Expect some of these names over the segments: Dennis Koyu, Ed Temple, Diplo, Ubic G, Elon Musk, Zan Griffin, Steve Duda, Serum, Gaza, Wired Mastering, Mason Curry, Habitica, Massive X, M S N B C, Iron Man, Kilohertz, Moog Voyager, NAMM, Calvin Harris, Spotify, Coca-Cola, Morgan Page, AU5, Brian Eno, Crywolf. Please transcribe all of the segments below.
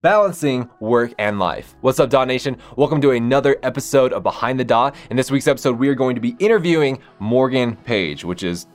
Balancing work and life. What's up, DAW Nation? Welcome to another episode of Behind the Dot. In this week's episode, we are going to be interviewing Morgan Page, which is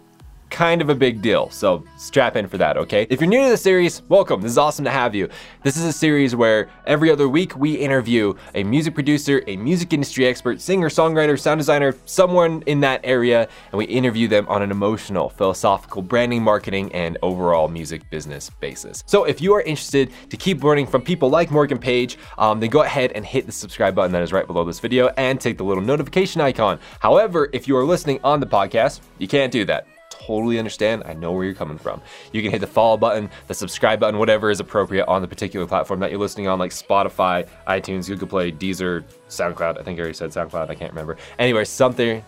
kind of a big deal, so strap in for that, okay? If you're new to the series, welcome. This is awesome to have you. This is a series where every other week we interview a music producer, a music industry expert, singer, songwriter, sound designer, someone in that area, and we interview them on an emotional, philosophical, branding, marketing, and overall music business basis. So if you are interested to keep learning from people like Morgan Page, then go ahead and hit the subscribe button that is right below this video and take the little notification icon. However, if you are listening on the podcast, you can't do that. Totally understand. I know where you're coming from. You can hit the follow button, the subscribe button, whatever is appropriate on the particular platform that you're listening on, like Spotify, iTunes, Google Play, Deezer, SoundCloud. I think I already said SoundCloud. I can't remember. Anyway, something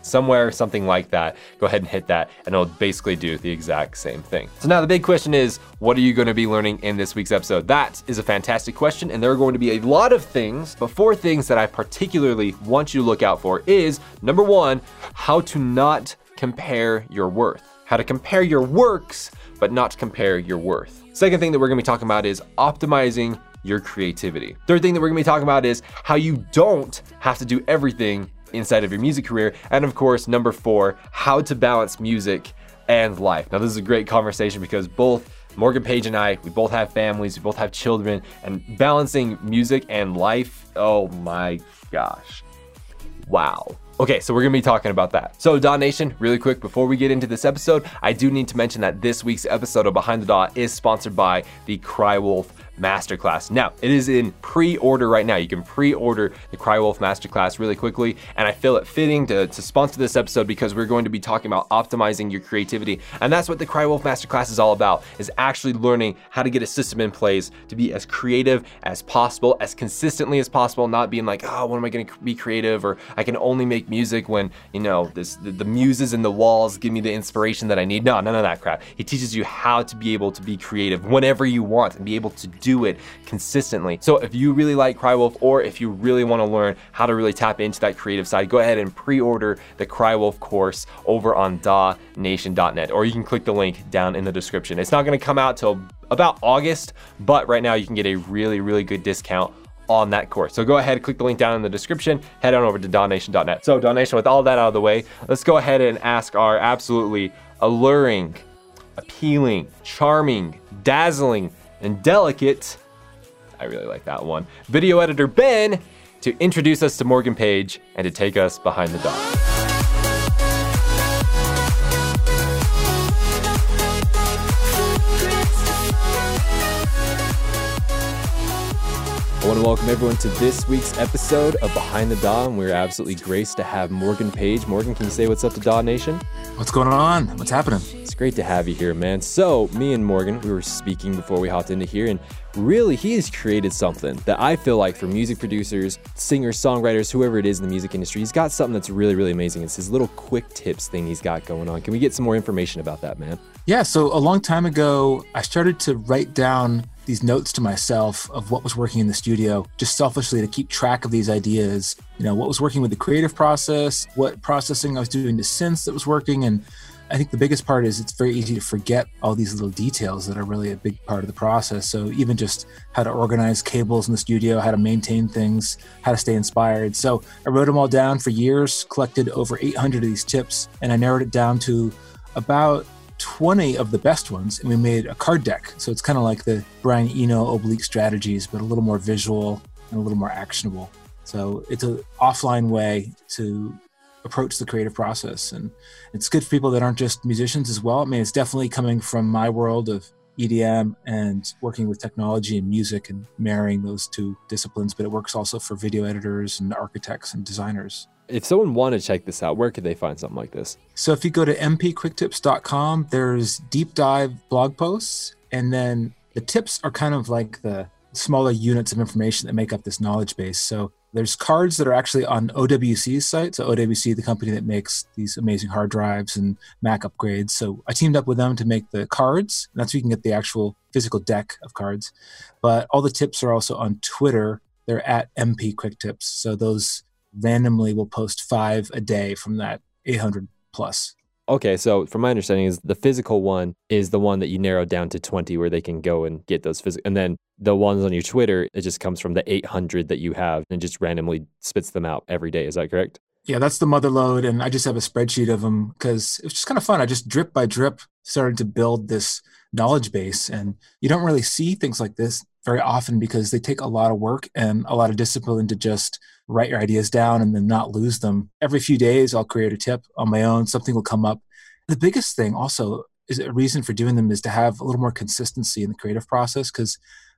like that. Go ahead and hit that, and it'll basically do the exact same thing. So now the big question is, what are you going to be learning in this week's episode? That is a fantastic question, and there are going to be a lot of things, but four things that I particularly want you to look out for is, number one, how to not compare your worth. How to compare your works, but not compare your worth. Second thing that we're gonna be talking about is optimizing your creativity. Third thing that we're gonna be talking about is how you don't have to do everything inside of your music career. And of course, number four, how to balance music and life. Now, this is a great conversation because both Morgan Page and I, we both have families, we both have children, and balancing music and life, oh my gosh, wow. Okay, so we're gonna be talking about that. So DAW Nation, really quick, before we get into this episode, I do need to mention that this week's episode of Behind the Dot is sponsored by the Crywolf Masterclass. Now, it is in pre-order right now. You can pre-order the Crywolf Masterclass really quickly, and I feel it fitting to sponsor this episode because we're going to be talking about optimizing your creativity, and that's what the Crywolf Masterclass is all about, is actually learning how to get a system in place to be as creative as possible, as consistently as possible, not being like, oh, when am I gonna be creative, or I can only make music when, you know, the muses and the walls give me the inspiration that I need. No, none of that crap. He teaches you how to be able to be creative whenever you want and be able to do it consistently. So if you really like Crywolf, or if you really want to learn how to really tap into that creative side, go ahead and pre-order the Crywolf course over on DAWNation.net, or you can click the link down in the description. It's not going to come out till about August, but right now you can get a really, really good discount on that course. So go ahead, click the link down in the description, head on over to Dawnation.net. So Dawnation, with all that out of the way, let's go ahead and ask our absolutely alluring, appealing, charming, dazzling, and delicate, I really like that one, video editor Ben to introduce us to Morgan Page and to take us behind the dot. I want to welcome everyone to this week's episode of Behind the DAW. We're absolutely graced to have Morgan Page. Morgan, can you say what's up to DAW Nation? What's going on? What's happening? It's great to have you here, man. So me and Morgan, we were speaking before we hopped into here, and really he has created something that I feel like for music producers, singers, songwriters, whoever it is in the music industry, he's got something that's really, really amazing. It's his little quick tips thing he's got going on. Can we get some more information about that, man? Yeah, so a long time ago, I started to write down these notes to myself of what was working in the studio, just selfishly to keep track of these ideas, you know, what was working with the creative process, what processing I was doing to synths that was working. And I think the biggest part is it's very easy to forget all these little details that are really a big part of the process. So even just how to organize cables in the studio, how to maintain things, how to stay inspired. So I wrote them all down for years, collected over 800 of these tips, and I narrowed it down to about 20 of the best ones, and we made a card deck. So it's kind of like the Brian Eno oblique strategies, but a little more visual and a little more actionable. So it's an offline way to approach the creative process. And it's good for people that aren't just musicians as well. I mean, it's definitely coming from my world of EDM and working with technology and music and marrying those two disciplines, but it works also for video editors and architects and designers. If someone wanted to check this out, where could they find something like this? So if you go to mpquicktips.com, there's deep dive blog posts, and then the tips are kind of like the smaller units of information that make up this knowledge base. So there's cards that are actually on OWC's site. So OWC, the company that makes these amazing hard drives and Mac upgrades. So I teamed up with them to make the cards. And that's where you can get the actual physical deck of cards. But all the tips are also on Twitter. They're at mpquicktips. So those randomly will post 5 a day from that 800 plus. Okay, so from my understanding is the physical one is the one that you narrowed down to 20 where they can go and get those physical, and then the ones on your Twitter, it just comes from the 800 that you have and just randomly spits them out every day. Is that correct? Yeah, that's the mother load. And I just have a spreadsheet of them because it's just kind of fun. I just drip by drip started to build this knowledge base. And you don't really see things like this very often because they take a lot of work and a lot of discipline to just write your ideas down and then not lose them. Every few days, I'll create a tip on my own. Something will come up. The biggest thing also is a reason for doing them is to have a little more consistency in the creative process, because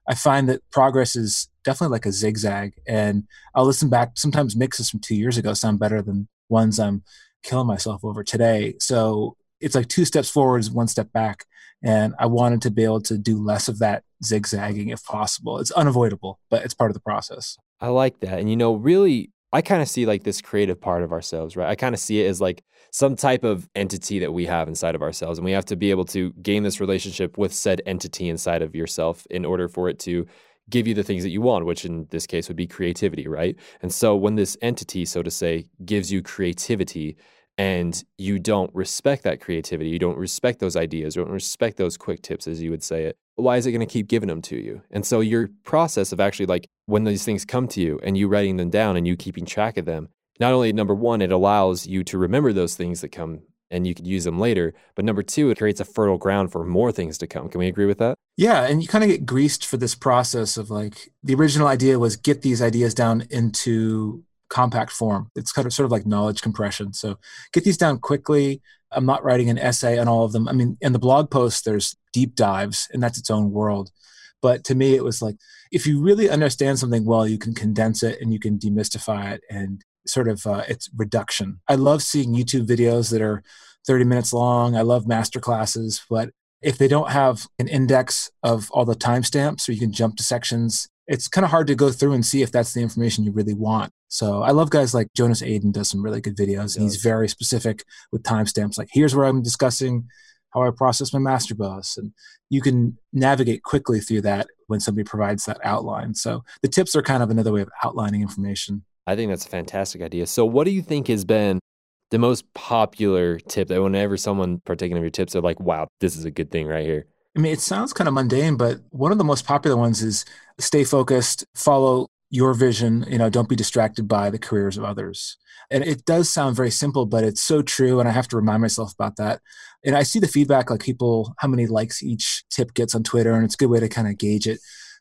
I find that progress is definitely like a zigzag. And I'll listen back. Sometimes mixes from 2 years ago sound better than ones I'm killing myself over today. So it's like 2 steps forwards, 1 step back. And I wanted to be able to do less of that zigzagging if possible. It's unavoidable, but it's part of the process. I like that. And, you know, really, I kind of see like this creative part of ourselves, right? I kind of see it as like some type of entity that we have inside of ourselves. And we have to be able to gain this relationship with said entity inside of yourself in order for it to give you the things that you want, which in this case would be creativity, right? And so when this entity, so to say, gives you creativity and you don't respect that creativity, you don't respect those ideas, you don't respect those quick tips, as you would say it, why is it going to keep giving them to you? And so your process of actually like when these things come to you and you writing them down and you keeping track of them, not only number one, it allows you to remember those things that come and you could use them later, but number two, it creates a fertile ground for more things to come. Can we agree with that? Yeah. And you kind of get greased for this process of like, the original idea was get these ideas down into compact form. It's kind of sort of like knowledge compression. So get these down quickly. I'm not writing an essay on all of them. I mean, in the blog post, there's deep dives, and that's its own world. But to me, it was like, if you really understand something well, you can condense it and you can demystify it and sort of its reduction. I love seeing YouTube videos that are 30 minutes long. I love masterclasses, but if they don't have an index of all the timestamps, so you can jump to sections, it's kind of hard to go through and see if that's the information you really want. So I love guys like Jonas Aiden does some really good videos. And he's very specific with timestamps. Like, here's where I'm discussing how I process my master bus. And you can navigate quickly through that when somebody provides that outline. So the tips are kind of another way of outlining information. I think that's a fantastic idea. So what do you think has been the most popular tip that whenever someone partaking of your tips, they're like, wow, this is a good thing right here? I mean, it sounds kind of mundane, but one of the most popular ones is stay focused, follow your vision, you know, don't be distracted by the careers of others. And it does sound very simple, but it's so true. And I have to remind myself about that. And I see the feedback, like people, how many likes each tip gets on Twitter, and it's a good way to kind of gauge it.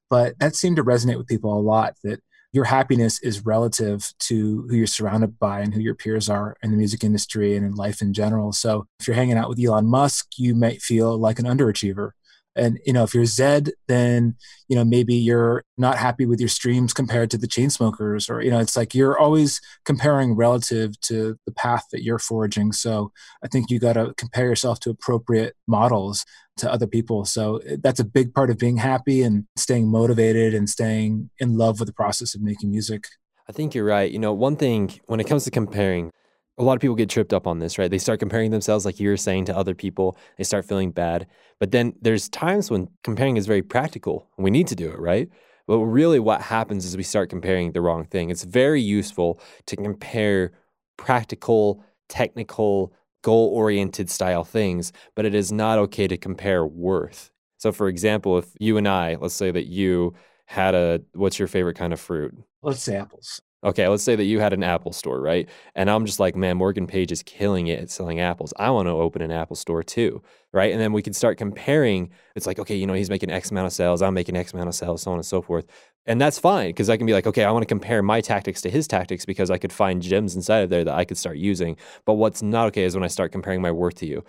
But that seemed to resonate with people a lot, that your happiness is relative to who you're surrounded by and who your peers are in the music industry and in life in general. So if you're hanging out with Elon Musk, you might feel like an underachiever. And, you know, if you're Zed, then, you know, maybe you're not happy with your streams compared to the Chainsmokers, or, you know, it's like you're always comparing relative to the path that you're forging. So I think you got to compare yourself to appropriate models to other people. So that's a big part of being happy and staying motivated and staying in love with the process of making music. I think you're right. You know, one thing when it comes to comparing, a lot of people get tripped up on this, right? They start comparing themselves, like you were saying, to other people. They start feeling bad. But then there's times when comparing is very practical. We need to do it, right? But really what happens is we start comparing the wrong thing. It's very useful to compare practical, technical, goal-oriented style things, but it is not okay to compare worth. So for example, if you and I, let's say that you had a, what's your favorite kind of fruit? Let's say apples. Okay, let's say that you had an Apple store, right? And I'm just like, man, Morgan Page is killing it at selling apples. I want to open an Apple store too, right? And then we can start comparing. It's like, okay, you know, he's making X amount of sales. I'm making X amount of sales, so on and so forth. And that's fine, because I can be like, okay, I want to compare my tactics to his tactics because I could find gems inside of there that I could start using. But what's not okay is when I start comparing my worth to you.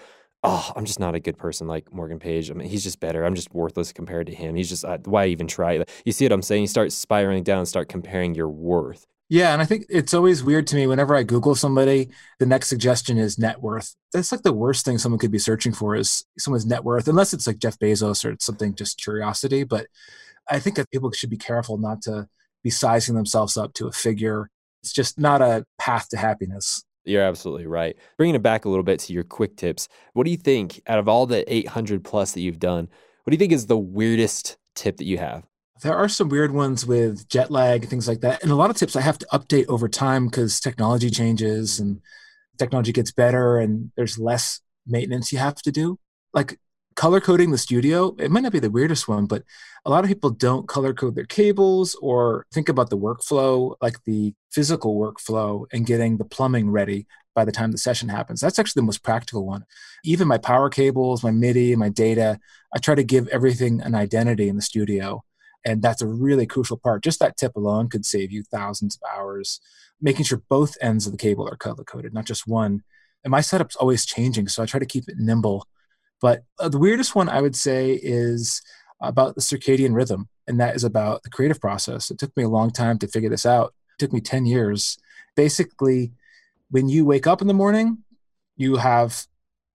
Oh, I'm just not a good person like Morgan Page. I mean, he's just better. I'm just worthless compared to him. He's just, why even try? You see what I'm saying? You start spiraling down and start comparing your worth. Yeah, and I think it's always weird to me whenever I Google somebody, the next suggestion is net worth. That's like the worst thing someone could be searching for is someone's net worth, unless it's like Jeff Bezos or it's something just curiosity. But I think that people should be careful not to be sizing themselves up to a figure. It's just not a path to happiness. You're absolutely right. Bringing it back a little bit to your quick tips, what do you think, out of all the 800 plus that you've done, what do you think is the weirdest tip that you have? There are some weird ones with jet lag and things like that. And a lot of tips I have to update over time because technology changes and technology gets better and there's less maintenance you have to do. Like color coding the studio, it might not be the weirdest one, but a lot of people don't color code their cables or think about the workflow, like the physical workflow and getting the plumbing ready by the time the session happens. That's actually the most practical one. Even my power cables, my MIDI, my data, I try to give everything an identity in the studio. And that's a really crucial part. Just that tip alone could save you thousands of hours, making sure both ends of the cable are color coded, not just one. And my setup's always changing, so I try to keep it nimble. But the weirdest one I would say is about the circadian rhythm, and that is about the creative process. It took me a long time to figure this out. It took me 10 years. Basically, when you wake up in the morning, you have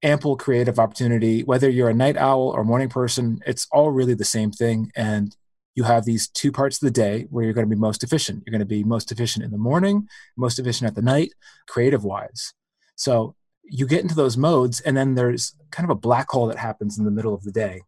ample creative opportunity. Whether you're a night owl or morning person, it's all really the same thing. And you have these two parts of the day where you're going to be most efficient. You're going to be most efficient in the morning, most efficient at the night, creative-wise. So you get into those modes, and then there's kind of a black hole that happens in the middle of the day.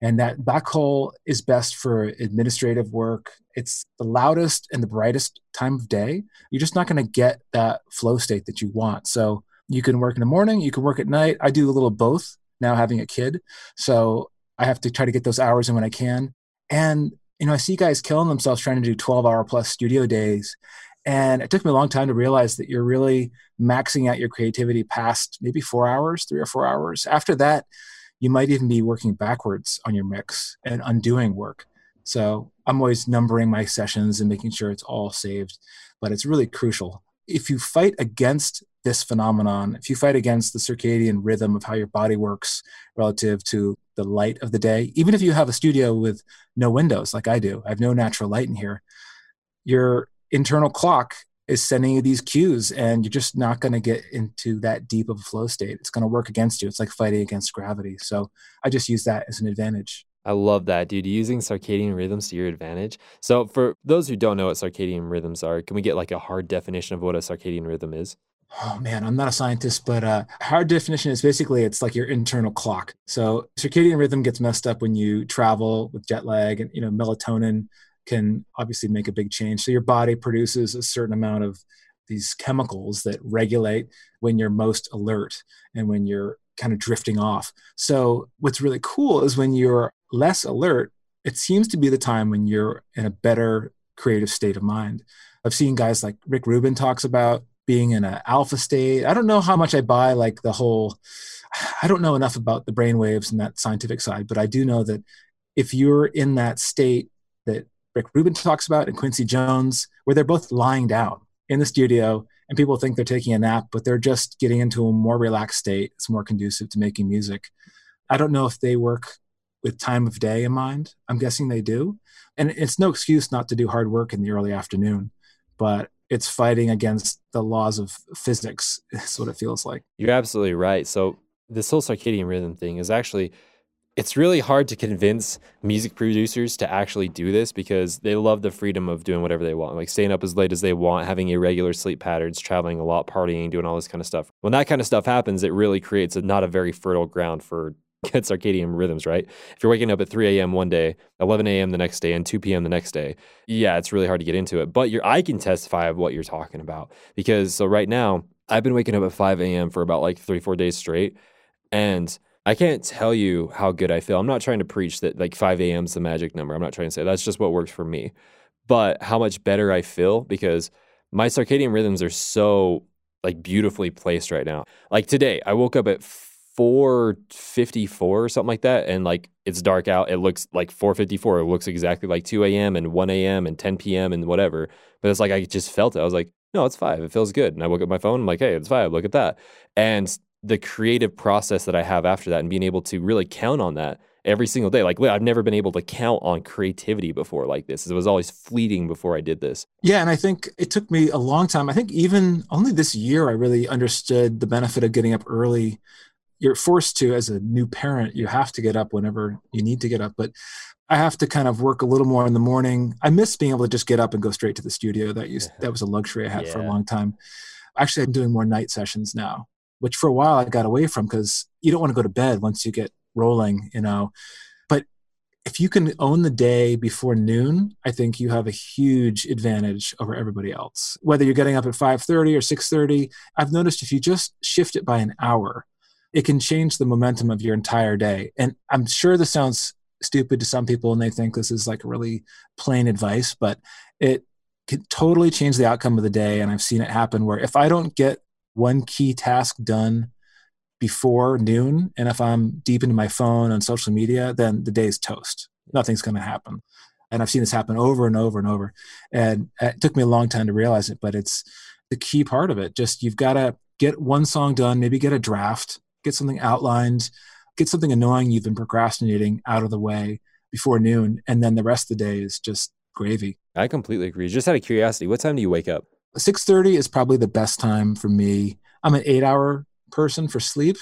And that black hole is best for administrative work. It's the loudest and the brightest time of day. You're just not going to get that flow state that you want. So you can work in the morning, you can work at night. I do a little of both now, having a kid. So I have to try to get those hours in when I can. And, you know, I see guys killing themselves trying to do 12-hour plus studio days. And it took me a long time to realize that you're really maxing out your creativity past maybe 4 hours, 3 or 4 hours. After that, you might even be working backwards on your mix and undoing work. So I'm always numbering my sessions and making sure it's all saved, but it's really crucial. If you fight against this phenomenon, if you fight against the circadian rhythm of how your body works relative to the light of the day, even if you have a studio with no windows like I do, I have no natural light in here, your internal clock is sending you these cues, and you're just not going to get into that deep of a flow state. It's going to work against you. It's like fighting against gravity. So I just use that as an advantage. I love that, dude. Using circadian rhythms to your advantage. So for those who don't know what circadian rhythms are, can we get like a hard definition of what a circadian rhythm is? Oh man, I'm not a scientist, but hard definition is basically it's like your internal clock. So circadian rhythm gets messed up when you travel with jet lag, and you know, melatonin can obviously make a big change. So your body produces a certain amount of these chemicals that regulate when you're most alert and when you're kind of drifting off. So what's really cool is when you're less alert, it seems to be the time when you're in a better creative state of mind. I've seen guys like Rick Rubin talks about being in an alpha state. I don't know how much I buy like the whole, I don't know enough about the brainwaves and that scientific side, but I do know that if you're in that state that Rick Rubin talks about and Quincy Jones, where they're both lying down in the studio and people think they're taking a nap, but they're just getting into a more relaxed state. It's more conducive to making music. I don't know if they work with time of day in mind. I'm guessing they do. And it's no excuse not to do hard work in the early afternoon, but it's fighting against the laws of physics is what it feels like. You're absolutely right. So this whole circadian rhythm thing is actually, it's really hard to convince music producers to actually do this because they love the freedom of doing whatever they want, like staying up as late as they want, having irregular sleep patterns, traveling a lot, partying, doing all this kind of stuff. When that kind of stuff happens, it really creates not a very fertile ground for good circadian rhythms, right? If you're waking up at 3 a.m. one day, 11 a.m. the next day, and 2 p.m. the next day, yeah, it's really hard to get into it. But I can testify of what you're talking about because so right now, I've been waking up at 5 a.m. for about like 3-4 days straight, and I can't tell you how good I feel. I'm not trying to preach that like 5 a.m. is the magic number. I'm not trying to say that's just what works for me. But how much better I feel because my circadian rhythms are so like beautifully placed right now. Like today, I woke up at 4:54 or something like that, and like it's dark out. It looks like 4:54. It looks exactly like 2 a.m. and 1 a.m. and 10 p.m. and whatever. But it's like I just felt it. I was like, no, it's 5. It feels good. And I woke up my phone. I'm like, hey, it's 5. Look at that. And the creative process that I have after that and being able to really count on that every single day. Like, I've never been able to count on creativity before like this. It was always fleeting before I did this. Yeah, and I think it took me a long time. I think even only this year, I really understood the benefit of getting up early. You're forced to, as a new parent, you have to get up whenever you need to get up. But I have to kind of work a little more in the morning. I miss being able to just get up and go straight to the studio. That was a luxury I had for a long time. Actually, I'm doing more night sessions now, which for a while I got away from because you don't want to go to bed once you get rolling, you know. But if you can own the day before noon, I think you have a huge advantage over everybody else. Whether you're getting up at 5:30 or 6:30, I've noticed if you just shift it by an hour, it can change the momentum of your entire day. And I'm sure this sounds stupid to some people and they think this is like really plain advice, but it can totally change the outcome of the day. And I've seen it happen where if I don't get one key task done before noon, and if I'm deep into my phone on social media, then the day's toast. Nothing's going to happen. And I've seen this happen over and over and over. And it took me a long time to realize it, but it's the key part of it. Just you've got to get one song done, maybe get a draft, get something outlined, get something annoying you've been procrastinating out of the way before noon, and then the rest of the day is just gravy. I completely agree. Just out of curiosity, what time do you wake up? 6:30 is probably the best time for me. I'm an 8-hour person for sleep.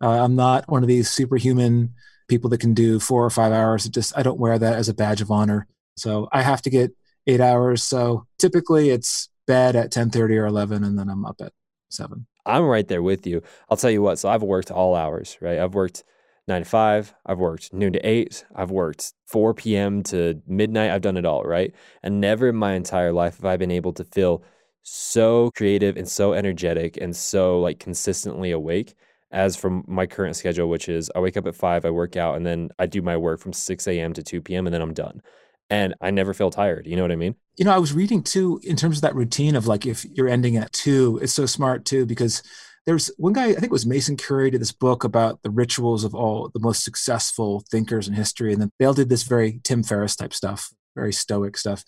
I'm not one of these superhuman people that can do 4 or 5 hours. I don't wear that as a badge of honor. So I have to get 8 hours. So typically it's bed at 10:30 or 11, and then I'm up at 7. I'm right there with you. I'll tell you what. So I've worked all hours, right? I've worked 9 to 5. I've worked noon to 8. I've worked 4 p.m. to midnight. I've done it all, right? And never in my entire life have I been able to feel so creative and so energetic and so like consistently awake as from my current schedule, which is I wake up at 5, I work out, and then I do my work from 6 a.m. to 2 p.m. and then I'm done. And I never feel tired. You know what I mean? You know, I was reading too, in terms of that routine of like, if you're ending at 2, it's so smart too, because there's one guy, I think it was Mason Curry, did this book about the rituals of all the most successful thinkers in history. And then they all did this very Tim Ferriss type stuff, very stoic stuff.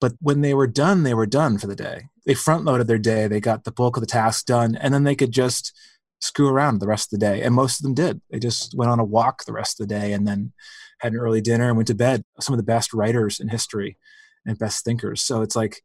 But when they were done for the day. They front loaded their day. They got the bulk of the tasks done, and then they could just screw around the rest of the day. And most of them did. They just went on a walk the rest of the day and then had an early dinner and went to bed. Some of the best writers in history and best thinkers. So it's like,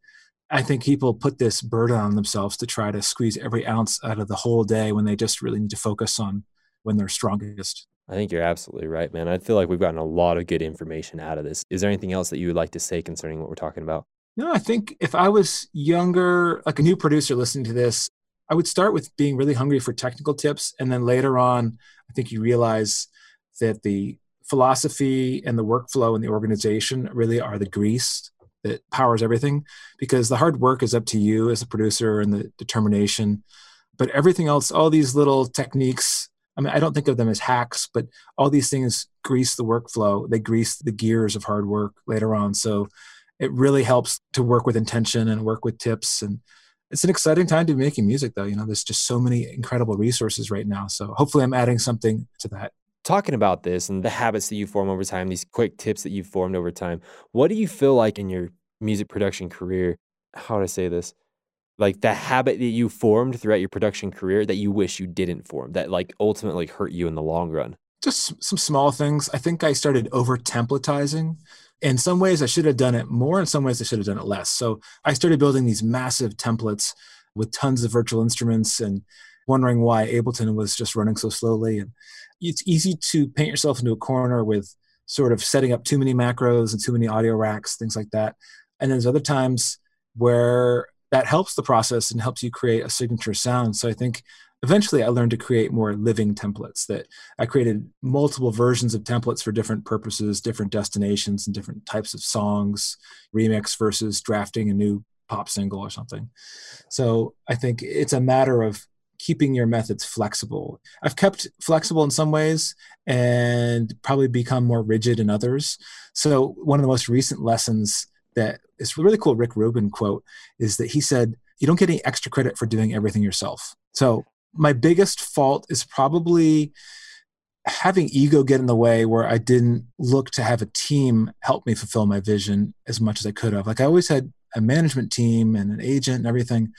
I think people put this burden on themselves to try to squeeze every ounce out of the whole day when they just really need to focus on when they're strongest. I think you're absolutely right, man. I feel like we've gotten a lot of good information out of this. Is there anything else that you would like to say concerning what we're talking about? No, I think if I was younger, like a new producer listening to this, I would start with being really hungry for technical tips. And then later on, I think you realize that the philosophy and the workflow and the organization really are the grease that powers everything, because the hard work is up to you as a producer and the determination. But everything else, all these little techniques, I mean, I don't think of them as hacks, but all these things grease the workflow. They grease the gears of hard work later on. So it really helps to work with intention and work with tips. And it's an exciting time to be making music, though. You know, there's just so many incredible resources right now. So hopefully I'm adding something to that. Talking about this and the habits that you form over time, these quick tips that you've formed over time, what do you feel like in your music production career? How would I say this? Like the habit that you formed throughout your production career that you wish you didn't form, that like ultimately hurt you in the long run? Just some small things. I think I started over-templatizing. In some ways, I should have done it more. In some ways, I should have done it less. So I started building these massive templates with tons of virtual instruments and wondering why Ableton was just running so slowly. And it's easy to paint yourself into a corner with sort of setting up too many macros and too many audio racks, things like that. And then there's other times where that helps the process and helps you create a signature sound. So I think eventually I learned to create more living templates, that I created multiple versions of templates for different purposes, different destinations, and different types of songs, remix versus drafting a new pop single or something. So I think it's a matter of keeping your methods flexible. I've kept flexible in some ways and probably become more rigid in others. So one of the most recent lessons that it's really cool Rick Rubin quote is that he said, you don't get any extra credit for doing everything yourself. So my biggest fault is probably having ego get in the way where I didn't look to have a team help me fulfill my vision as much as I could have. Like I always had a management team and an agent and everything,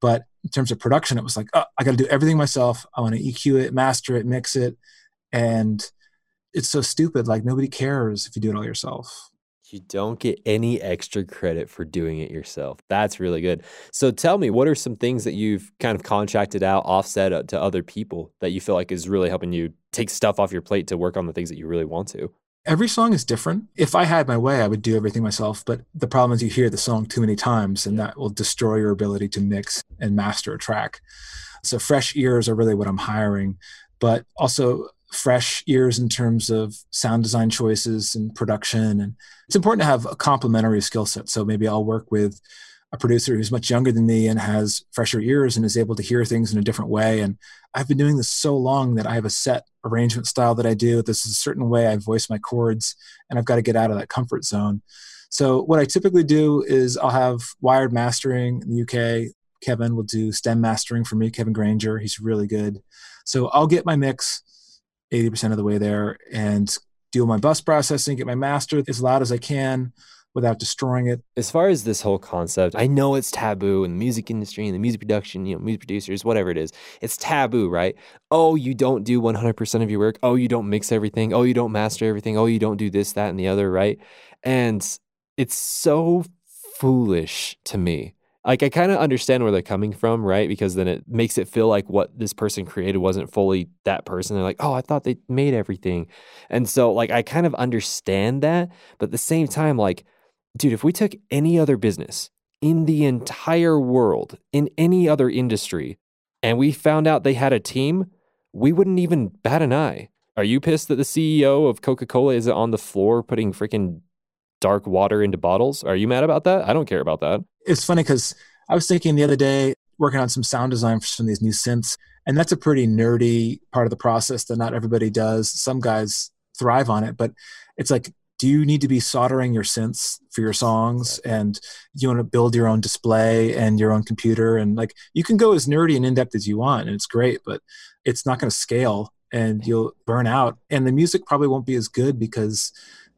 but in terms of production, it was like, oh, I got to do everything myself. I want to EQ it, master it, mix it. And it's so stupid. Like nobody cares if you do it all yourself. You don't get any extra credit for doing it yourself. That's really good. So tell me, what are some things that you've kind of contracted out, offset to other people that you feel like is really helping you take stuff off your plate to work on the things that you really want to? Every song is different. If I had my way, I would do everything myself. But the problem is you hear the song too many times, and that will destroy your ability to mix and master a track. So fresh ears are really what I'm hiring. But also fresh ears in terms of sound design choices and production. And it's important to have a complementary skill set. So maybe I'll work with a producer who's much younger than me and has fresher ears and is able to hear things in a different way. And I've been doing this so long that I have a set arrangement style that I do. This is a certain way I voice my chords, and I've got to get out of that comfort zone. So what I typically do is I'll have Wired Mastering in the UK. Kevin will do stem mastering for me, Kevin Granger. He's really good. So I'll get my mix 80% of the way there and do my bus processing, get my master as loud as I can without destroying it. As far as this whole concept, I know it's taboo in the music industry and the music production, you know, music producers, whatever it is, it's taboo, right? Oh, you don't do 100% of your work. Oh, you don't mix everything. Oh, you don't master everything. Oh, you don't do this, that, and the other, right? And it's so foolish to me. Like, I kind of understand where they're coming from, right? Because then it makes it feel like what this person created wasn't fully that person. They're like, oh, I thought they made everything. And so, like, I kind of understand that. But at the same time, like, dude, if we took any other business in the entire world, in any other industry, and we found out they had a team, we wouldn't even bat an eye. Are you pissed that the CEO of Coca-Cola isn't on the floor putting freaking dark water into bottles? Are you mad about that? I don't care about that. It's funny because I was thinking the other day, working on some sound design for some of these new synths, and that's a pretty nerdy part of the process that not everybody does. Some guys thrive on it, but it's like, do you need to be soldering your synths for your songs? And you want to build your own display and your own computer? And like, you can go as nerdy and in-depth as you want, and it's great, but it's not going to scale and you'll burn out. And the music probably won't be as good because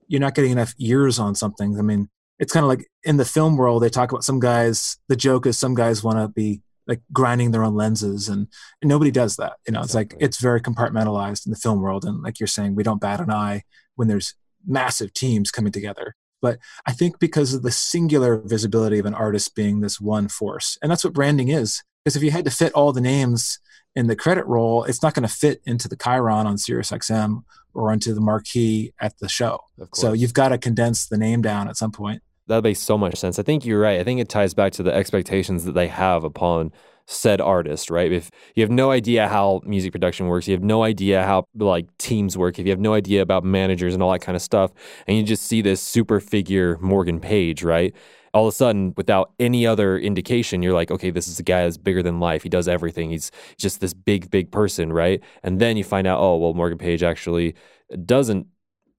you're not getting enough ears on something. I mean, it's kind of like in the film world, they talk about some guys, the joke is some guys want to be like grinding their own lenses, and nobody does that. You know, exactly. It's like, it's very compartmentalized in the film world. And like you're saying, we don't bat an eye when there's massive teams coming together. But I think because of the singular visibility of an artist being this one force, and that's what branding is, because if you had to fit all the names in the credit roll, it's not going to fit into the Chiron on SiriusXM or into the marquee at the show. So you've got to condense the name down at some point. That makes so much sense. I think you're right. I think it ties back to the expectations that they have upon said artist, right? If you have no idea how music production works, you have no idea how like teams work, if you have no idea about managers and all that kind of stuff, and you just see this super figure Morgan Page, right? All of a sudden, without any other indication, you're like, okay, this is a guy that's bigger than life. He does everything. He's just this big, big person, right? And then you find out, oh, well, Morgan Page actually doesn't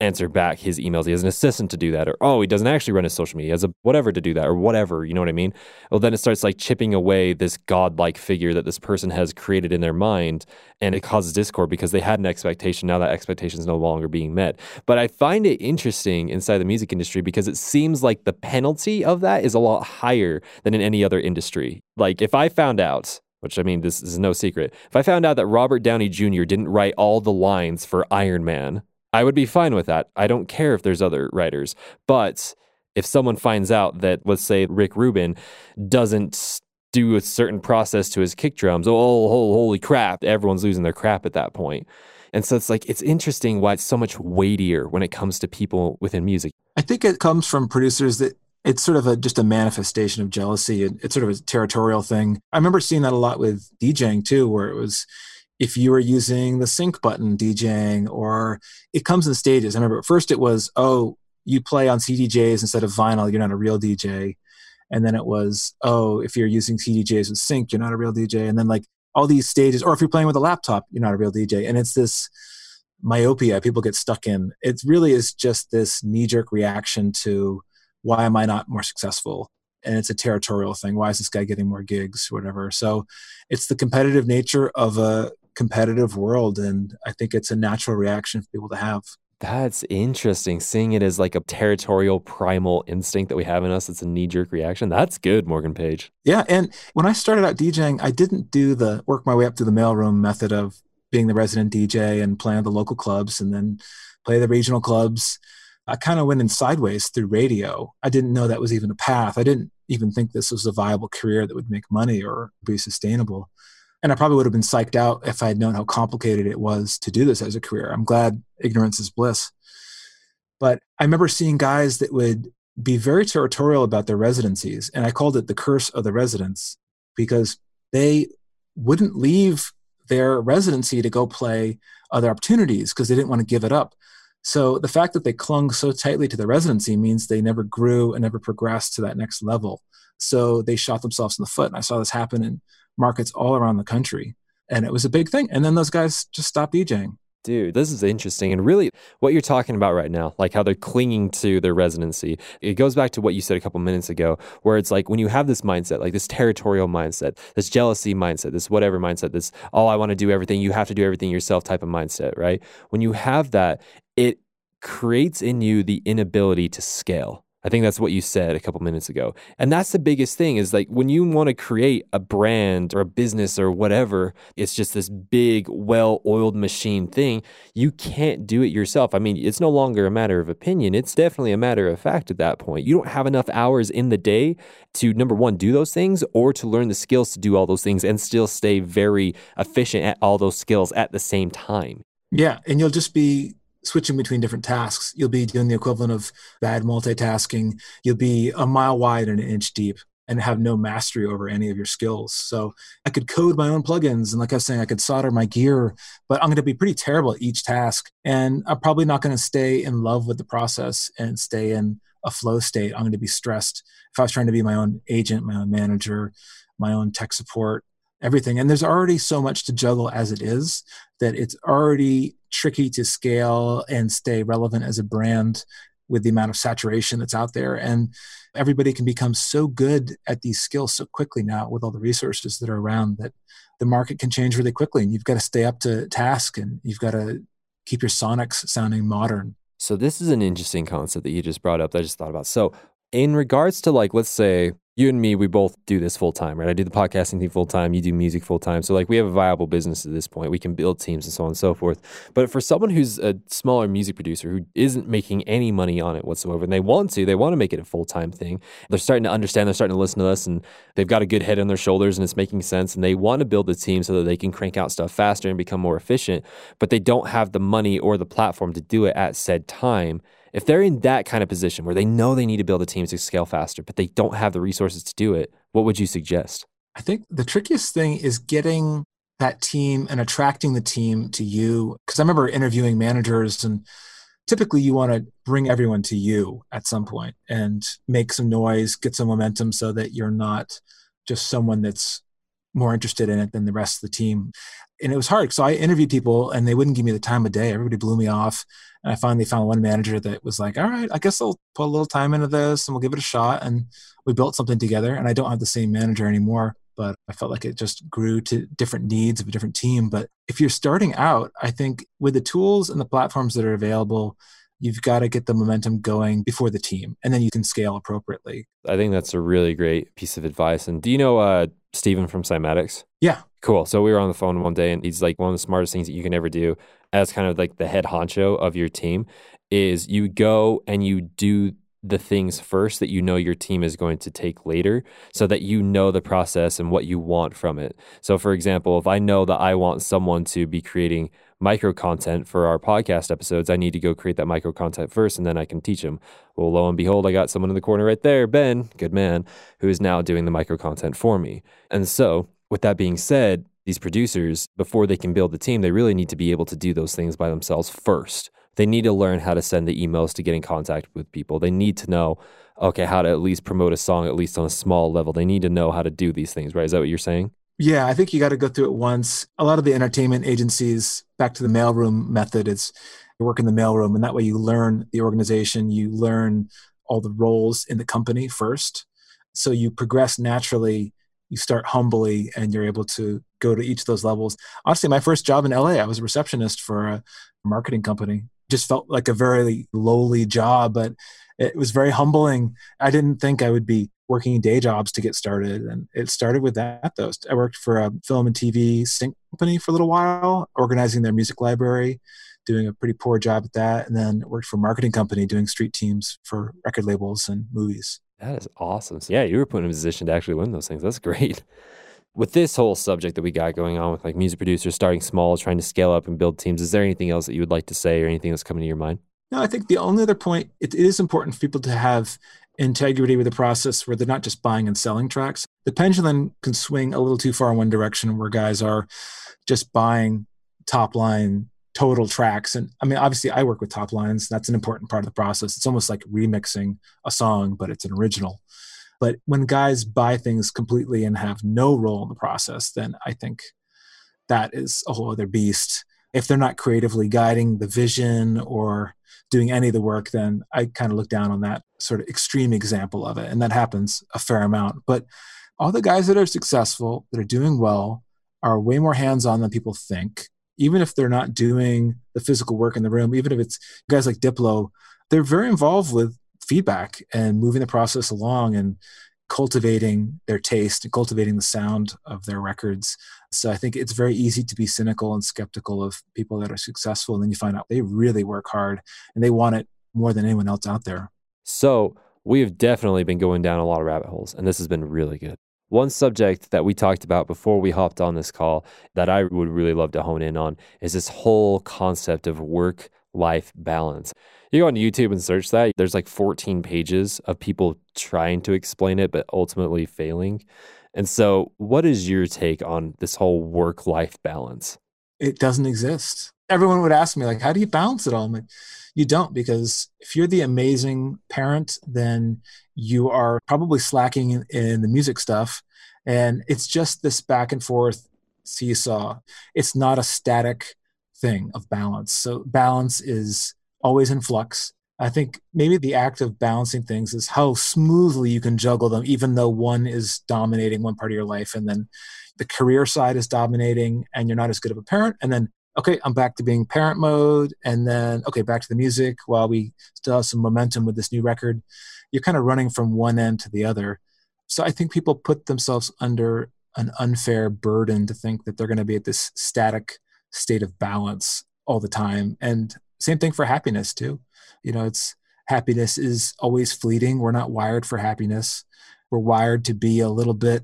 answer back his emails. He has an assistant to do that. Or, oh, he doesn't actually run his social media. He has a whatever to do that or whatever. You know what I mean? Well, then it starts like chipping away this godlike figure that this person has created in their mind. And it causes discord because they had an expectation. Now that expectation is no longer being met. But I find it interesting inside the music industry because it seems like the penalty of that is a lot higher than in any other industry. Like if I found out, which I mean, this is no secret. If I found out that Robert Downey Jr. didn't write all the lines for Iron Man, I would be fine with that. I don't care if there's other writers. But if someone finds out that, let's say, Rick Rubin doesn't do a certain process to his kick drums, oh, holy crap, everyone's losing their crap at that point. And so it's like, it's interesting why it's so much weightier when it comes to people within music. I think it comes from producers that it's sort of just a manifestation of jealousy. It's sort of a territorial thing. I remember seeing that a lot with DJing too, where it was, if you were using the sync button DJing, or it comes in stages. I remember at first it was, oh, you play on CDJs instead of vinyl, you're not a real DJ. And then it was, oh, if you're using CDJs with sync, you're not a real DJ. And then like all these stages, or if you're playing with a laptop, you're not a real DJ. And it's this myopia people get stuck in. It really is just this knee-jerk reaction to, why am I not more successful? And it's a territorial thing. Why is this guy getting more gigs or whatever? So it's the competitive nature of a competitive world, and I think it's a natural reaction for people to have. That's interesting, seeing it as like a territorial primal instinct that we have in us. It's a knee-jerk reaction. That's good, Morgan Page. Yeah, and when I started out DJing, I didn't do the work my way up through the mailroom method of being the resident DJ and playing at the local clubs and then play the regional clubs. I kind of went in sideways through radio. I didn't know that was even a path. I didn't even think this was a viable career that would make money or be sustainable. And I probably would have been psyched out if I had known how complicated it was to do this as a career. I'm glad ignorance is bliss. But I remember seeing guys that would be very territorial about their residencies. And I called it the curse of the residents, because they wouldn't leave their residency to go play other opportunities because they didn't want to give it up. So the fact that they clung so tightly to the residency means they never grew and never progressed to that next level. So they shot themselves in the foot. And I saw this happen in markets all around the country. And it was a big thing. And then those guys just stopped DJing. Dude, this is interesting. And really what you're talking about right now, like how they're clinging to their residency, it goes back to what you said a couple minutes ago, where it's like when you have this mindset, like this territorial mindset, this jealousy mindset, this whatever mindset, this, oh, I want to do everything, you have to do everything yourself type of mindset, right? When you have that, it creates in you the inability to scale. I think that's what you said a couple minutes ago. And that's the biggest thing is like when you want to create a brand or a business or whatever, it's just this big, well-oiled machine thing. You can't do it yourself. I mean, it's no longer a matter of opinion. It's definitely a matter of fact at that point. You don't have enough hours in the day to, number one, do those things or to learn the skills to do all those things and still stay very efficient at all those skills at the same time. Yeah, and you'll just be switching between different tasks. You'll be doing the equivalent of bad multitasking. You'll be a mile wide and an inch deep and have no mastery over any of your skills. So I could code my own plugins. And like I was saying, I could solder my gear, but I'm going to be pretty terrible at each task. And I'm probably not going to stay in love with the process and stay in a flow state. I'm going to be stressed. If I was trying to be my own agent, my own manager, my own tech support, everything. And there's already so much to juggle as it is that it's already tricky to scale and stay relevant as a brand with the amount of saturation that's out there. And everybody can become so good at these skills so quickly now with all the resources that are around that the market can change really quickly. And you've got to stay up to task and you've got to keep your sonics sounding modern. So this is an interesting concept that you just brought up that I just thought about. So in regards to like, let's say, you and me, we both do this full time, right? I do the podcasting thing full time. You do music full time. So like we have a viable business at this point. We can build teams and so on and so forth. But for someone who's a smaller music producer who isn't making any money on it whatsoever, and they want to make it a full time thing. They're starting to understand, they're starting to listen to us, and they've got a good head on their shoulders and it's making sense. And they want to build a team so that they can crank out stuff faster and become more efficient, but they don't have the money or the platform to do it at said time. If they're in that kind of position where they know they need to build a team to scale faster, but they don't have the resources to do it, what would you suggest? I think the trickiest thing is getting that team and attracting the team to you. Because I remember interviewing managers, and typically you want to bring everyone to you at some point and make some noise, get some momentum so that you're not just someone that's more interested in it than the rest of the team. And it was hard. So I interviewed people and they wouldn't give me the time of day. Everybody blew me off. And I finally found one manager that was like, all right, I guess I'll put a little time into this and we'll give it a shot. And we built something together. And I don't have the same manager anymore, but I felt like it just grew to different needs of a different team. But if you're starting out, I think with the tools and the platforms that are available, you've got to get the momentum going before the team, and then you can scale appropriately. I think that's a really great piece of advice. And do you know Steven from Cymatics? Yeah. Cool. So we were on the phone one day, and he's like, one of the smartest things that you can ever do as kind of like the head honcho of your team is you go and you do the things first that you know your team is going to take later so that you know the process and what you want from it. So for example, if I know that I want someone to be creating micro content for our podcast episodes, I need to go create that micro content first and then I can teach them. Well, lo and behold, I got someone in the corner right there, Ben, good man, who is now doing the micro content for me. And so with that being said, these producers, before they can build the team, they really need to be able to do those things by themselves first. They need to learn how to send the emails to get in contact with people. They need to know, okay, how to at least promote a song, at least on a small level. They need to know how to do these things, right? Is that what you're saying? Yeah, I think you got to go through it once. A lot of the entertainment agencies, back to the mailroom method, it's you work in the mailroom, and that way you learn the organization, you learn all the roles in the company first. So you progress naturally, you start humbly, and you're able to go to each of those levels. Honestly, my first job in LA, I was a receptionist for a marketing company. Just felt like a very lowly job, but it was very humbling. I didn't think I would be working day jobs to get started. And it started with that, though. I worked for a film and TV sync company for a little while, organizing their music library, doing a pretty poor job at that. And then worked for a marketing company doing street teams for record labels and movies. That is awesome. So yeah, you were put in a position to actually win those things. That's great. With this whole subject that we got going on with like music producers starting small, trying to scale up and build teams, is there anything else that you would like to say or anything that's coming to your mind? No, I think the only other point, it is important for people to have integrity with the process where they're not just buying and selling tracks. The pendulum can swing a little too far in one direction where guys are just buying top line total tracks. And I mean, obviously I work with top lines. That's an important part of the process. It's almost like remixing a song, but it's an original. But when guys buy things completely and have no role in the process, then I think that is a whole other beast. If they're not creatively guiding the vision or doing any of the work, then I kind of look down on that sort of extreme example of it. And that happens a fair amount. But all the guys that are successful, that are doing well, are way more hands-on than people think. Even if they're not doing the physical work in the room, even if it's guys like Diplo, they're very involved with feedback and moving the process along and cultivating their taste and cultivating the sound of their records. So I think it's very easy to be cynical and skeptical of people that are successful. And then you find out they really work hard and they want it more than anyone else out there. So we've definitely been going down a lot of rabbit holes, and this has been really good. One subject that we talked about before we hopped on this call that I would really love to hone in on is this whole concept of work-life balance. You go on YouTube and search that, there's like 14 pages of people trying to explain it, but ultimately failing. And so what is your take on this whole work-life balance? It doesn't exist. Everyone would ask me, like, how do you balance it all? I'm like, you don't, because if you're the amazing parent, then you are probably slacking in the music stuff. And it's just this back and forth seesaw. It's not a static thing of balance. So balance is always in flux. I think maybe the act of balancing things is how smoothly you can juggle them, even though one is dominating one part of your life. And then the career side is dominating and you're not as good of a parent. And then, okay, I'm back to being parent mode. And then, okay, back to the music while we still have some momentum with this new record. You're kind of running from one end to the other. So I think people put themselves under an unfair burden to think that they're going to be at this static state of balance all the time. And same thing for happiness too. You know, it's happiness is always fleeting. We're not wired for happiness. We're wired to be a little bit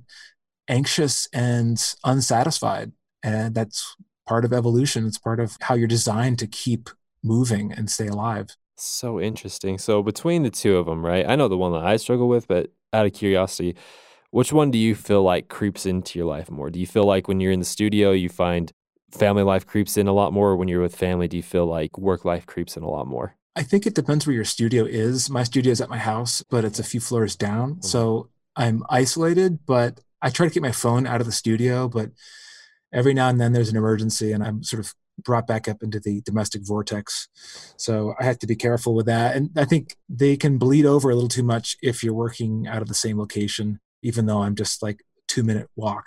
anxious and unsatisfied. And that's part of evolution. It's part of how you're designed to keep moving and stay alive. So interesting. So between the two of them, right? I know the one that I struggle with, but out of curiosity, which one do you feel like creeps into your life more? Do you feel like when you're in the studio, you find family life creeps in a lot more? Or when you're with family, do you feel like work life creeps in a lot more? I think it depends where your studio is. My studio is at my house, but it's a few floors down. Mm-hmm. So I'm isolated, but I try to keep my phone out of the studio, but every now and then there's an emergency and I'm sort of brought back up into the domestic vortex. So I have to be careful with that. And I think they can bleed over a little too much if you're working out of the same location, even though I'm just like 2-minute walk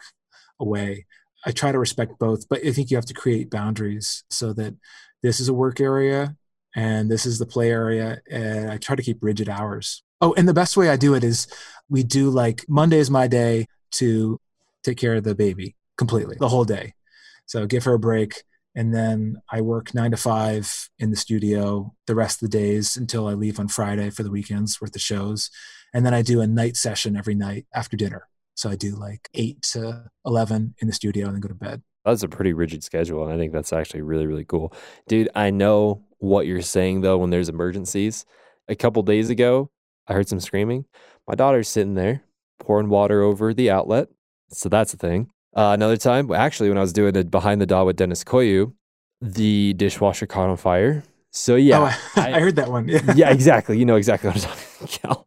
away. I try to respect both, but I think you have to create boundaries so that this is a work area and this is the play area. And I try to keep rigid hours. Oh, and the best way I do it is we do like Monday is my day to take care of the baby. Completely, the whole day. So give her a break. And then I work 9 to 5 in the studio the rest of the days until I leave on Friday for the weekend's worth of shows. And then I do a night session every night after dinner. So I do like 8 to 11 in the studio and then go to bed. That's a pretty rigid schedule. And I think that's actually really, really cool. Dude, I know what you're saying though when there's emergencies. A couple days ago, I heard some screaming. My daughter's sitting there pouring water over the outlet. So that's a thing. Another time, actually, when I was doing a Behind the Dot with Dennis Koyu, the dishwasher caught on fire. So yeah. Oh, I heard that one. Yeah, exactly. You know exactly what I'm talking about.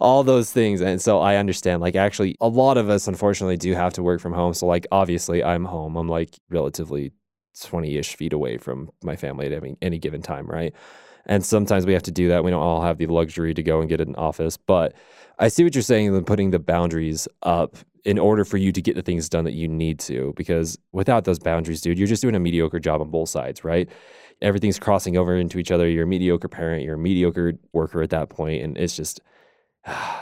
All those things. And so I understand, like, actually, a lot of us, unfortunately, do have to work from home. So, like, obviously, I'm home. I'm, like, relatively 20-ish feet away from my family at any given time, right? And sometimes we have to do that. We don't all have the luxury to go and get an office. But I see what you're saying, and putting the boundaries up in order for you to get the things done that you need to, because without those boundaries, dude, you're just doing a mediocre job on both sides, right? Everything's crossing over into each other. You're a mediocre parent, you're a mediocre worker at that point. And it's just,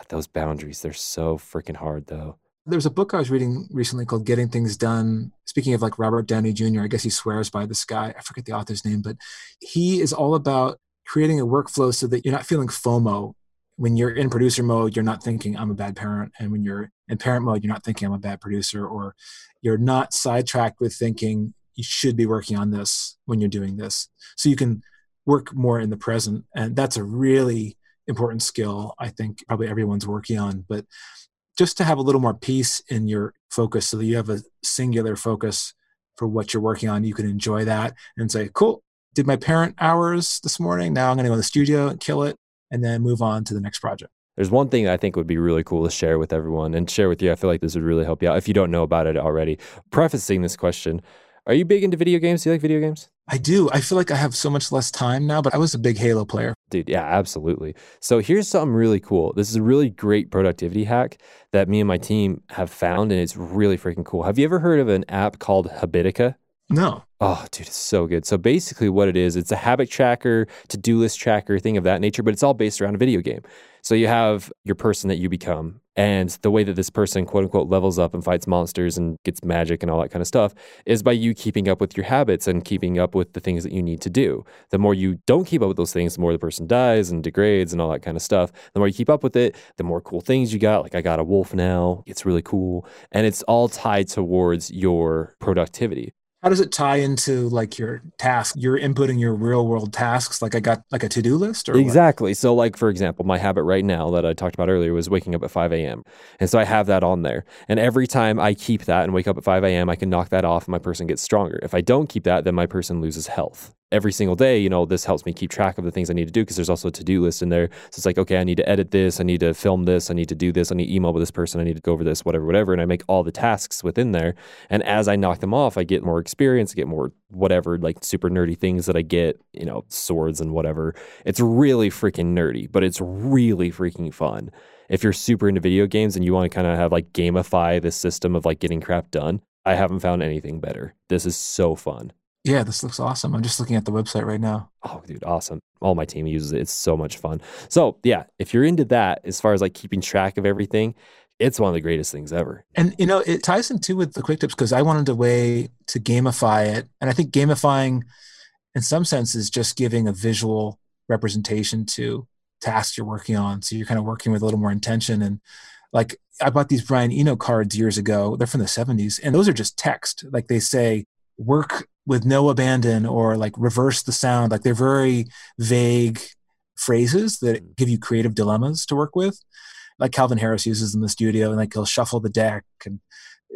those boundaries, they're so freaking hard though. There's a book I was reading recently called Getting Things Done. Speaking of like Robert Downey Jr., I guess he swears by this guy. I forget the author's name, but he is all about creating a workflow so that you're not feeling FOMO. When you're in producer mode, you're not thinking I'm a bad parent. And when you're in parent mode, you're not thinking I'm a bad producer, or you're not sidetracked with thinking you should be working on this when you're doing this. So you can work more in the present. And that's a really important skill I think probably everyone's working on. But just to have a little more peace in your focus so that you have a singular focus for what you're working on, you can enjoy that and say, cool, did my parent hours this morning. Now I'm going to go to the studio and kill it and then move on to the next project. There's one thing that I think would be really cool to share with everyone and share with you. I feel like this would really help you out if you don't know about it already. Prefacing this question, are you big into video games? Do you like video games? I do. I feel like I have so much less time now, but I was a big Halo player. Dude, yeah, absolutely. So here's something really cool. This is a really great productivity hack that me and my team have found, and it's really freaking cool. Have you ever heard of an app called Habitica? No. Oh, dude, it's so good. So basically what it is, it's a habit tracker, to-do list tracker, thing of that nature, but it's all based around a video game. So you have your person that you become, and the way that this person, quote unquote, levels up and fights monsters and gets magic and all that kind of stuff is by you keeping up with your habits and keeping up with the things that you need to do. The more you don't keep up with those things, the more the person dies and degrades and all that kind of stuff. The more you keep up with it, the more cool things you got. Like, I got a wolf now. It's really cool. And it's all tied towards your productivity. How does it tie into like your task? You're inputting your real world tasks. Like I got like a to-do list or exactly. What? So like, for example, my habit right now that I talked about earlier was waking up at 5 a.m. And so I have that on there. And every time I keep that and wake up at 5 a.m., I can knock that off and my person gets stronger. If I don't keep that, then my person loses health. Every single day, you know, this helps me keep track of the things I need to do because there's also a to-do list in there. So it's like, okay, I need to edit this. I need to film this. I need to do this. I need to email with this person. I need to go over this, whatever. And I make all the tasks within there. And as I knock them off, I get more experience, I get more whatever, like super nerdy things that I get, you know, swords and whatever. It's really freaking nerdy, but it's really freaking fun. If you're super into video games and you want to kind of have like gamify this system of like getting crap done, I haven't found anything better. This is so fun. Yeah, this looks awesome. I'm just looking at the website right now. Oh, dude, awesome. All my team uses it. It's so much fun. So, yeah, if you're into that, as far as like keeping track of everything, it's one of the greatest things ever. And, you know, it ties in too with the quick tips because I wanted a way to gamify it. And I think gamifying, in some sense, is just giving a visual representation to tasks you're working on. So you're kind of working with a little more intention. And like, I bought these Brian Eno cards years ago. They're from the 70s. And those are just text. Like they say, work with no abandon, or like reverse the sound. Like they're very vague phrases that give you creative dilemmas to work with. Like Calvin Harris uses in the studio, and like he'll shuffle the deck, and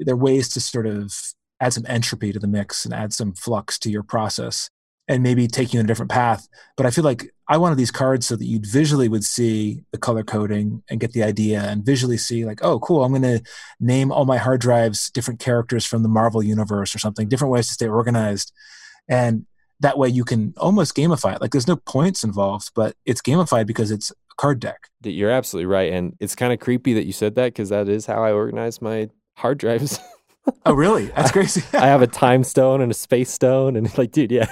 there are ways to sort of add some entropy to the mix and add some flux to your process and maybe take you in a different path. But I feel like I wanted these cards so that you visually would see the color coding and get the idea and visually see like, oh, cool, I'm going to name all my hard drives different characters from the Marvel universe or something, different ways to stay organized. And that way you can almost gamify it. Like there's no points involved, but it's gamified because it's a card deck. You're absolutely right. And it's kind of creepy that you said that because that is how I organize my hard drives. Oh, really? That's crazy. I have a time stone and a space stone and like, dude, yeah.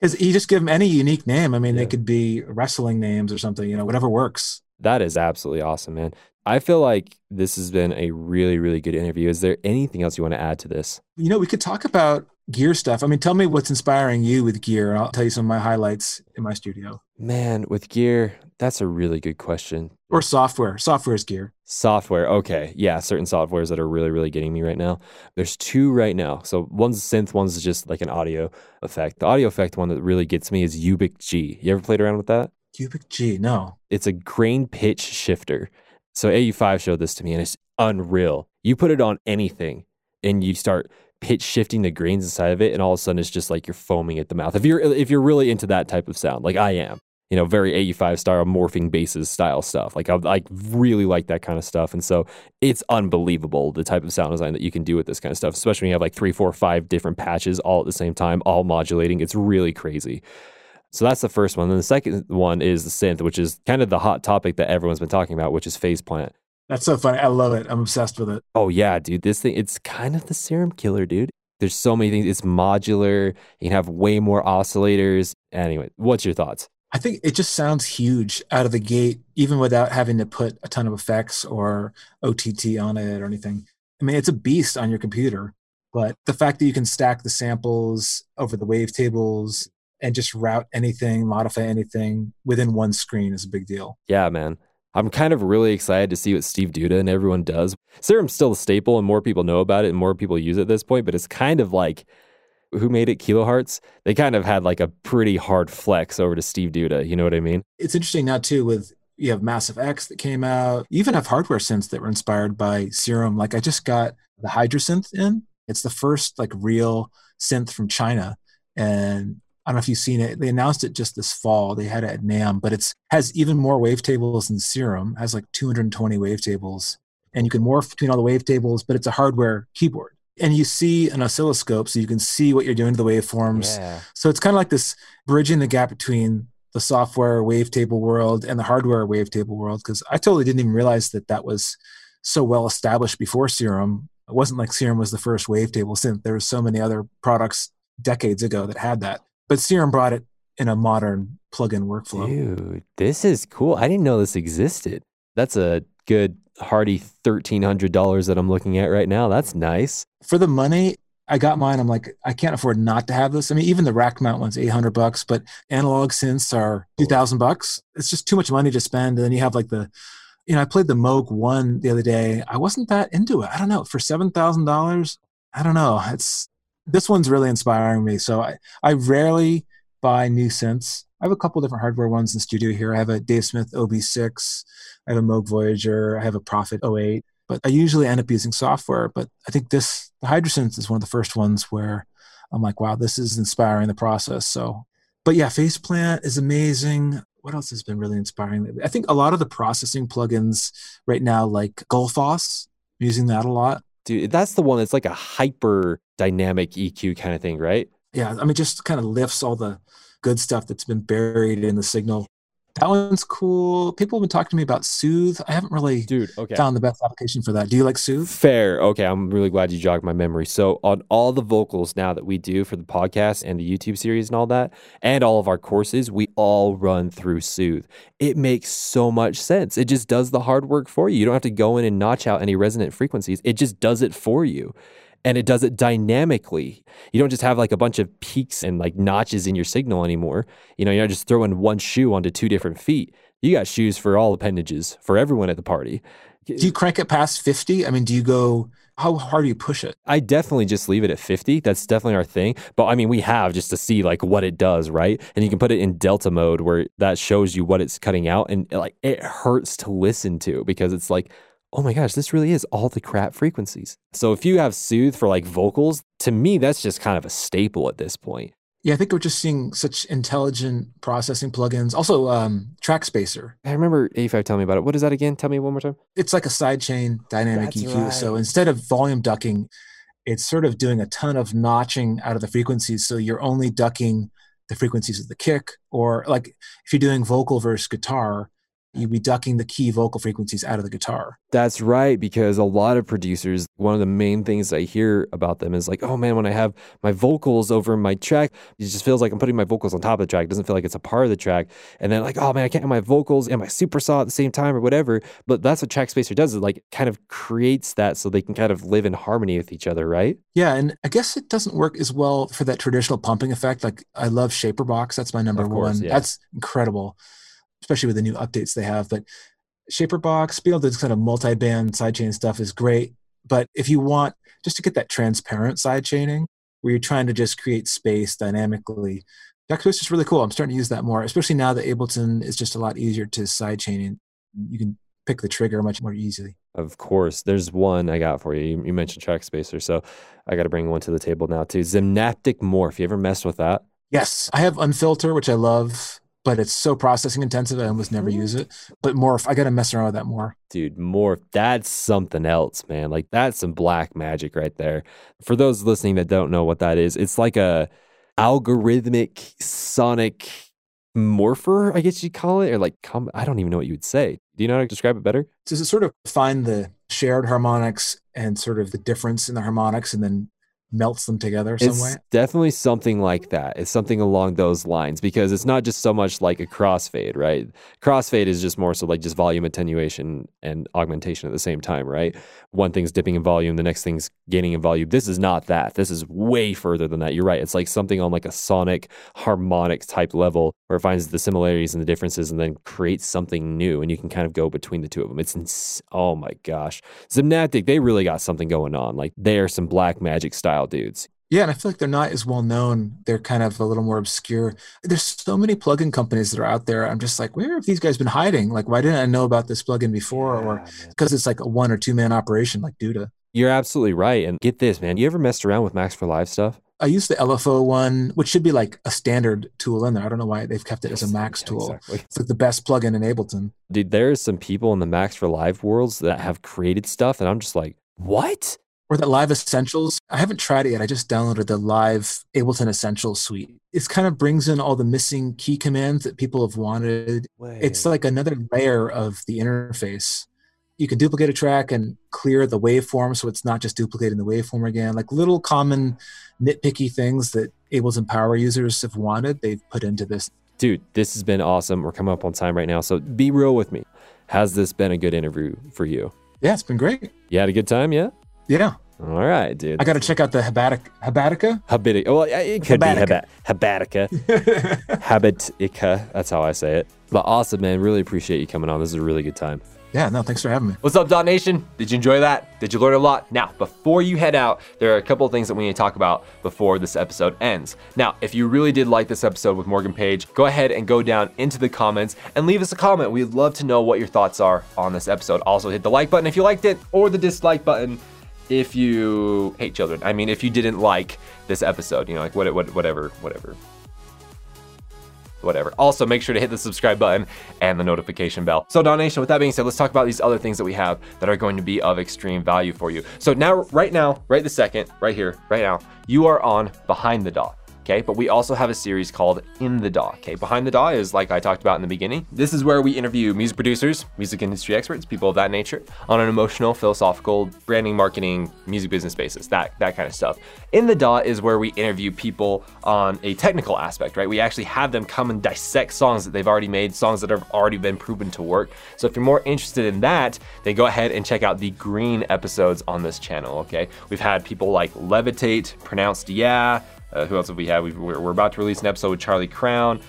Because you just give them any unique name. I mean, yeah. They could be wrestling names or something, you know, whatever works. That is absolutely awesome, man. I feel like this has been a really, really good interview. Is there anything else you want to add to this? You know, we could talk about gear stuff. I mean, tell me what's inspiring you with gear, and I'll tell you some of my highlights in my studio. Man, with gear, that's a really good question. Or software. Software is gear. Software. Okay. Yeah. Certain softwares that are really, really getting me right now. There's two right now. So one's synth, one's just like an audio effect. The audio effect one that really gets me is Ubic G. You ever played around with that? Ubic G, no. It's a grain pitch shifter. So AU5 showed this to me and it's unreal. You put it on anything and you start pitch shifting the grains inside of it and all of a sudden it's just like you're foaming at the mouth. If you're really into that type of sound, like I am. You know, very AU5 style, morphing basses style stuff. Like, I really like that kind of stuff. And so it's unbelievable the type of sound design that you can do with this kind of stuff, especially when you have like 3, 4, 5 different patches all at the same time, all modulating. It's really crazy. So that's the first one. Then the second one is the synth, which is kind of the hot topic that everyone's been talking about, which is Phase Plant. That's so funny. I love it. I'm obsessed with it. Oh, yeah, dude. This thing, it's kind of the Serum killer, dude. There's so many things. It's modular. You can have way more oscillators. Anyway, what's your thoughts? I think it just sounds huge out of the gate, even without having to put a ton of effects or OTT on it or anything. I mean, it's a beast on your computer, but the fact that you can stack the samples over the wavetables and just route anything, modify anything within one screen is a big deal. Yeah, man. I'm kind of really excited to see what Steve Duda and everyone does. Serum's still a staple and more people know about it and more people use it at this point, but it's kind of like... who made it, Kilohertz, they kind of had like a pretty hard flex over to Steve Duda. You know what I mean? It's interesting now too with, you have Massive X that came out. You even have hardware synths that were inspired by Serum. Like I just got the Hydra synth in. It's the first like real synth from China And I don't know if you've seen it. They announced it just this fall. They had it at NAMM, but it has even more wavetables than Serum. It has like 220 wavetables. And you can morph between all the wavetables, but it's a hardware keyboard. And you see an oscilloscope, so you can see what you're doing to the waveforms. Yeah. So it's kind of like this bridging the gap between the software wavetable world and the hardware wavetable world, because I totally didn't even realize that that was so well established before Serum. It wasn't like Serum was the first wavetable synth. There were so many other products decades ago that had that. But Serum brought it in a modern plug-in workflow. Dude, this is cool. I didn't know this existed. That's a good hearty $1,300 that I'm looking at right now. That's nice. For the money, I got mine. I'm like, I can't afford not to have this. I mean, even the rack mount one's $800, but analog synths are $2,000. It's just too much money to spend. And then you have like the, you know, I played the Moog One the other day. I wasn't that into it. I don't know. For $7,000, I don't know. This one's really inspiring me. So I rarely buy new synths. I have a couple different hardware ones in the studio here. I have a Dave Smith OB6. I have a Moog Voyager. I have a Prophet 08. But I usually end up using software. But I think the Hydra synth is one of the first ones where I'm like, wow, this is inspiring, the process. So, but yeah, Phase Plant is amazing. What else has been really inspiring lately? I think a lot of the processing plugins right now, like Gullfoss, I'm using that a lot. Dude, that's the one that's like a hyper dynamic EQ kind of thing, right? Yeah, I mean, just kind of lifts all the good stuff that's been buried in the signal. That one's cool. People have been talking to me about Soothe. I haven't really found the best application for that. Do you like Soothe? Fair. Okay, I'm really glad you jogged my memory. So on all the vocals now that we do for the podcast and the YouTube series and all that, and all of our courses, we all run through Soothe. It makes so much sense. It just does the hard work for you. You don't have to go in and notch out any resonant frequencies. It just does it for you. And it does it dynamically. You don't just have like a bunch of peaks and like notches in your signal anymore. You know, you're not just throwing one shoe onto two different feet. You got shoes for all appendages, for everyone at the party. Do you crank it past 50? I mean, do you go, how hard do you push it? I definitely just leave it at 50. That's definitely our thing. But I mean, we have just to see like what it does, right? And you can put it in delta mode where that shows you what it's cutting out. And like, it hurts to listen to because it's like, oh my gosh, this really is all the crap frequencies. So if you have Soothe for like vocals, to me, that's just kind of a staple at this point. Yeah, I think we're just seeing such intelligent processing plugins. Also, Trackspacer. I remember AU5 telling me about it. What is that again? Tell me one more time. It's like a sidechain dynamic EQ. Right. So instead of volume ducking, it's sort of doing a ton of notching out of the frequencies. So you're only ducking the frequencies of the kick, or like if you're doing vocal versus guitar, you'd be ducking the key vocal frequencies out of the guitar. That's right, because a lot of producers, one of the main things I hear about them is like, oh man, when I have my vocals over my track, it just feels like I'm putting my vocals on top of the track. It doesn't feel like it's a part of the track. And then like, oh man, I can't have my vocals and my super saw at the same time or whatever. But that's what Trackspacer does, is like kind of creates that so they can kind of live in harmony with each other, right? Yeah, and I guess it doesn't work as well for that traditional pumping effect. Like I love ShaperBox. That's my number one. Yeah. That's incredible, especially with the new updates they have. But ShaperBox, being able to do kind of multi-band sidechain stuff is great. But if you want just to get that transparent sidechaining where you're trying to just create space dynamically, Trackspacer is really cool. I'm starting to use that more, especially now that Ableton is just a lot easier to sidechain, and you can pick the trigger much more easily. Of course. There's one I got for you. You mentioned Trackspacer, so I got to bring one to the table now too. Zymnaptic Morph. You ever messed with that? Yes. I have Unfilter, which I love, but it's so processing intensive, I almost never use it. But Morph, I got to mess around with that more. Dude, Morph, that's something else, man. Like, that's some black magic right there. For those listening that don't know what that is, it's like a algorithmic sonic morpher, I guess you'd call it, or like, I don't even know what you would say. Do you know how to describe it better? Does it sort of find the shared harmonics and sort of the difference in the harmonics and then melts them together some way? It's definitely something like that. It's something along those lines, because it's not just so much like a crossfade, right? Crossfade is just more so like just volume attenuation and augmentation at the same time, right? One thing's dipping in volume, the next thing's gaining in volume. This is not that. This is way further than that. You're right. It's like something on like a sonic harmonic type level where it finds the similarities and the differences and then creates something new, and you can kind of go between the two of them. It's oh my gosh. Zymnaptic, they really got something going on. Like, they are some black magic style dudes. Yeah, and I feel like they're not as well known. They're kind of a little more obscure. There's so many plugin companies that are out there. I'm just like, where have these guys been hiding? Like, why didn't I know about this plugin before? Or because it's like a one or two man operation like Duda. You're absolutely right. And get this, man. You ever messed around with Max for Live stuff? I use the LFO one, which should be like a standard tool in there. I don't know why they've kept it as a Max tool. Yeah, exactly. It's like the best plugin in Ableton. Dude, there are some people in the Max for Live worlds that have created stuff, and I'm just like, what? Or the Live Essentials. I haven't tried it yet. I just downloaded the Live Ableton Essentials suite. It kind of brings in all the missing key commands that people have wanted. Wait. It's like another layer of the interface. You can duplicate a track and clear the waveform so it's not just duplicating the waveform again. Like little common nitpicky things that Ableton Power users have wanted, they've put into this. Dude, this has been awesome. We're coming up on time right now, so be real with me. Has this been a good interview for you? Yeah, it's been great. You had a good time, yeah? Yeah. All right, dude. I got to check out the Habitica? Habitica. Well, it could Habitica. Be Habitica. Habitica. That's how I say it. But awesome, man. Really appreciate you coming on. This is a really good time. Yeah, no, thanks for having me. What's up, DAW Nation? Did you enjoy that? Did you learn a lot? Now, before you head out, there are a couple of things that we need to talk about before this episode ends. Now, if you really did like this episode with Morgan Page, go ahead and go down into the comments and leave us a comment. We'd love to know what your thoughts are on this episode. Also, hit the like button if you liked it, or the dislike button if you hate children. I mean, if you didn't like this episode, you know, like whatever. Also, make sure to hit the subscribe button and the notification bell. So DAW Nation, with that being said, let's talk about these other things that we have that are going to be of extreme value for you. So now, right now, right this second, right here, right now, you are on Behind the DAW. Okay, but we also have a series called In the DAW. Okay, Behind the DAW is like I talked about in the beginning. This is where we interview music producers, music industry experts, people of that nature on an emotional, philosophical, branding, marketing, music business basis, that kind of stuff. In the DAW is where we interview people on a technical aspect, right? We actually have them come and dissect songs that they've already made, songs that have already been proven to work. So if you're more interested in that, then go ahead and check out the green episodes on this channel, okay? We've had people like Levitate, Pronounced Yeah. Who else have we had? We're about to release an episode with Charlie Crown.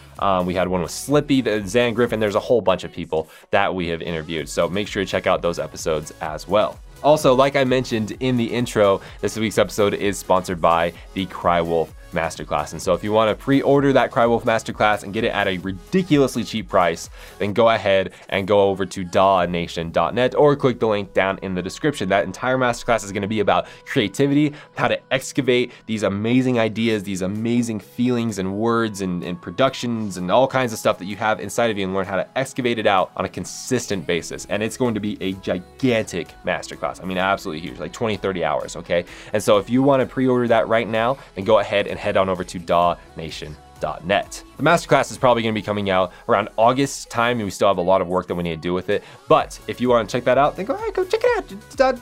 We had one with Slippy, Zan Griffin. There's a whole bunch of people that we have interviewed. So make sure to check out those episodes as well. Also, like I mentioned in the intro, this week's episode is sponsored by the Crywolf Masterclass. And so if you want to pre-order that Crywolf Masterclass and get it at a ridiculously cheap price, then go ahead and go over to DAWNation.net or click the link down in the description. That entire masterclass is going to be about creativity, how to excavate these amazing ideas, these amazing feelings and words and productions and all kinds of stuff that you have inside of you, and learn how to excavate it out on a consistent basis. And it's going to be a gigantic masterclass. I mean, absolutely huge, like 20, 30 hours, okay? And so if you want to pre-order that right now, then go ahead and head on over to DAWNation.net. The masterclass is probably going to be coming out around August time, and we still have a lot of work that we need to do with it. But if you want to check that out, then go ahead, go check it out,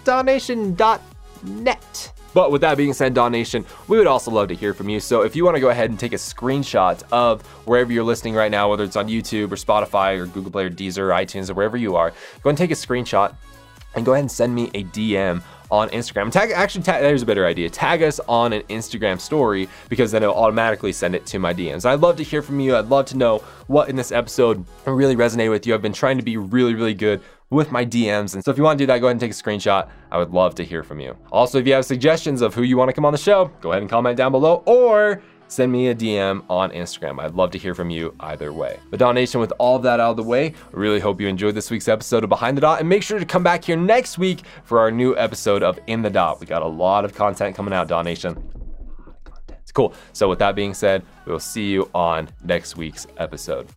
DAWNation.net. But with that being said, DAW Nation, we would also love to hear from you. So if you want to go ahead and take a screenshot of wherever you're listening right now, whether it's on YouTube or Spotify or Google Play or Deezer or iTunes or wherever you are, go and take a screenshot and go ahead and send me a DM on Instagram. There's a better idea. Tag us on an Instagram story, because then it'll automatically send it to my DMs. I'd love to hear from you. I'd love to know what in this episode really resonated with you. I've been trying to be really, really good with my DMs. And so if you want to do that, go ahead and take a screenshot. I would love to hear from you. Also, if you have suggestions of who you want to come on the show, go ahead and comment down below, or send me a DM on Instagram. I'd love to hear from you either way. But DAW Nation, with all that out of the way, I really hope you enjoyed this week's episode of Behind the Dot, and make sure to come back here next week for our new episode of In the Dot. We got a lot of content coming out, DAW Nation. It's cool. So with that being said, we'll see you on next week's episode.